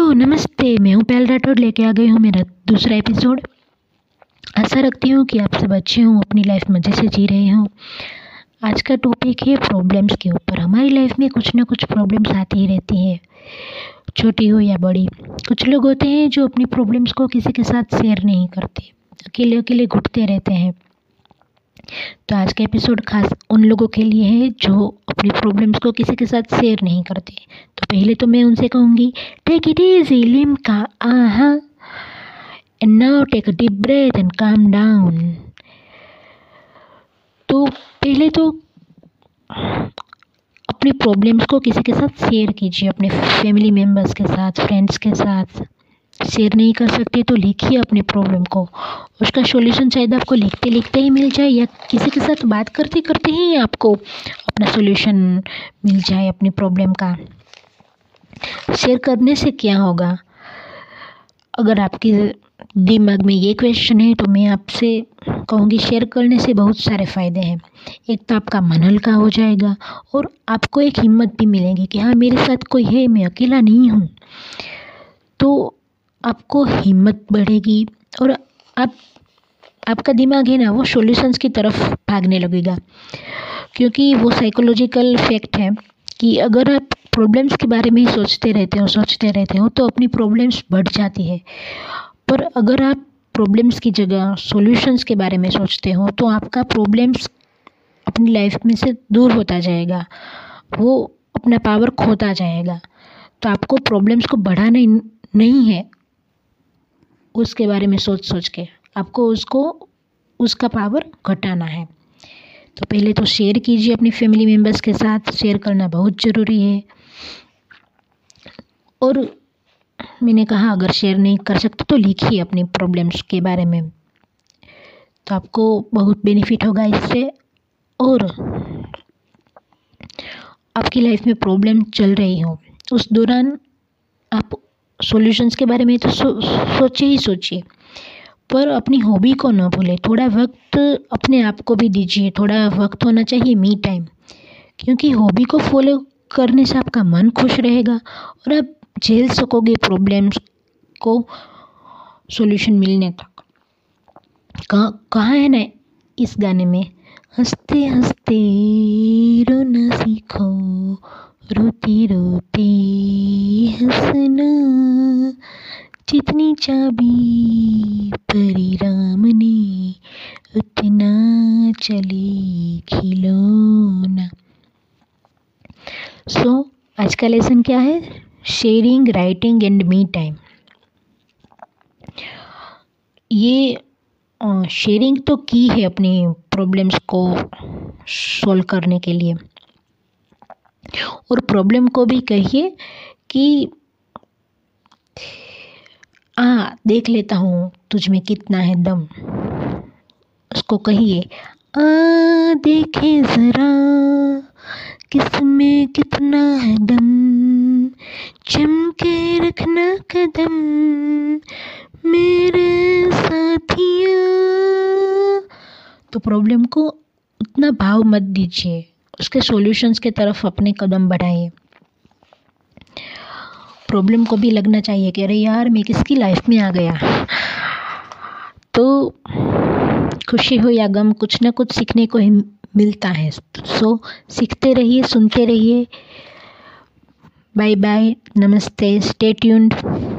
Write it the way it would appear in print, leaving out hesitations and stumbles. Hello नमस्ते, मैं हूँ पायल राठौड़, लेके आ गई हूँ मेरा दूसरा एपिसोड। आशा रखती हूँ कि आप सब अच्छे हों, अपनी लाइफ मज़े से जी रहे हों। आज का टॉपिक है प्रॉब्लम्स के ऊपर। हमारी लाइफ में कुछ ना कुछ प्रॉब्लम्स आती ही रहती हैं, छोटी हो या बड़ी। कुछ लोग होते हैं जो अपनी प्रॉब्लम्स को किसी के साथ शेयर नहीं करते, अकेले अकेले घुटते रहते हैं। तो आज का एपिसोड खास उन लोगों के लिए है जो अपनी प्रॉब्लम्स को किसी के साथ शेयर नहीं करते। तो पहले तो मैं उनसे कहूँगी टेक इट इजी लिम्का, आहा, and now take a deep breath and calm down. तो पहले तो अपनी प्रॉब्लम्स को किसी के साथ शेयर कीजिए, अपने फैमिली मेम्बर्स के साथ, फ्रेंड्स के साथ। शेयर नहीं कर सकते तो लिखिए अपने प्रॉब्लम को, उसका सॉल्यूशन शायद आपको लिखते लिखते ही मिल जाए, या किसी के साथ बात करते करते ही आपको अपना सॉल्यूशन मिल जाए अपनी प्रॉब्लम का। शेयर करने से क्या होगा? अगर आपके दिमाग में ये क्वेश्चन है तो मैं आपसे कहूँगी शेयर करने से बहुत सारे फ़ायदे हैं। एक तो आपका मन हल्का हो जाएगा और आपको एक हिम्मत भी मिलेगी कि हाँ, मेरे साथ कोई है, मैं अकेला नहीं हूँ। तो आपको हिम्मत बढ़ेगी और आपका दिमाग है ना, वो सॉल्यूशंस की तरफ भागने लगेगा, क्योंकि वो साइकोलॉजिकल फैक्ट है कि अगर आप प्रॉब्लम्स के बारे में ही सोचते रहते हो तो अपनी प्रॉब्लम्स बढ़ जाती है। पर अगर आप प्रॉब्लम्स की जगह सॉल्यूशंस के बारे में सोचते हो तो आपका प्रॉब्लम्स अपनी लाइफ में से दूर होता जाएगा, वो अपना पावर खोता जाएगा। तो आपको प्रॉब्लम्स को बढ़ाना नहीं है, उसके बारे में सोच सोच के आपको उसका पावर घटाना है। तो पहले तो शेयर कीजिए अपनी फैमिली मेम्बर्स के साथ, शेयर करना बहुत ज़रूरी है। और मैंने कहा अगर शेयर नहीं कर सकते तो लिखिए अपनी प्रॉब्लम्स के बारे में, तो आपको बहुत बेनिफिट होगा इससे। और आपकी लाइफ में प्रॉब्लम चल रही हो उस दौरान आप सॉल्यूशंस के बारे में तो सोचिए, पर अपनी हॉबी को ना भूलें। थोड़ा वक्त अपने आप को भी दीजिए, थोड़ा वक्त होना चाहिए मी टाइम, क्योंकि हॉबी को फॉलो करने से आपका मन खुश रहेगा और आप झेल सकोगे प्रॉब्लम्स को सॉल्यूशन मिलने तक। कहाँ है ना इस गाने में, हंसते हंसते रोना सीखो, रोते रोते हंसना, जितनी चाबी परी राम ने, उतना चले खिलौना। सो आज का लेसन क्या है? Sharing, writing and me time. ये शेयरिंग तो की है अपनी प्रॉब्लम्स को सॉल्व करने के लिए, और प्रॉब्लम को भी कहिए कि आ देख लेता हूँ तुझ में कितना है दम। उसको कहिए आ देखे ज़रा किस में कितना है दम, चम के रखना कदम मेरे साथिया। तो प्रॉब्लम को उतना भाव मत दीजिए, उसके सॉल्यूशंस के तरफ अपने कदम बढ़ाइए। प्रॉब्लम को भी लगना चाहिए कि अरे यार, मैं किसकी लाइफ में आ गया। तो खुशी हो या गम, कुछ ना कुछ सीखने को ही मिलता है। सो सीखते रहिए, सुनते रहिए। बाय बाय, नमस्ते, स्टे ट्यून्ड।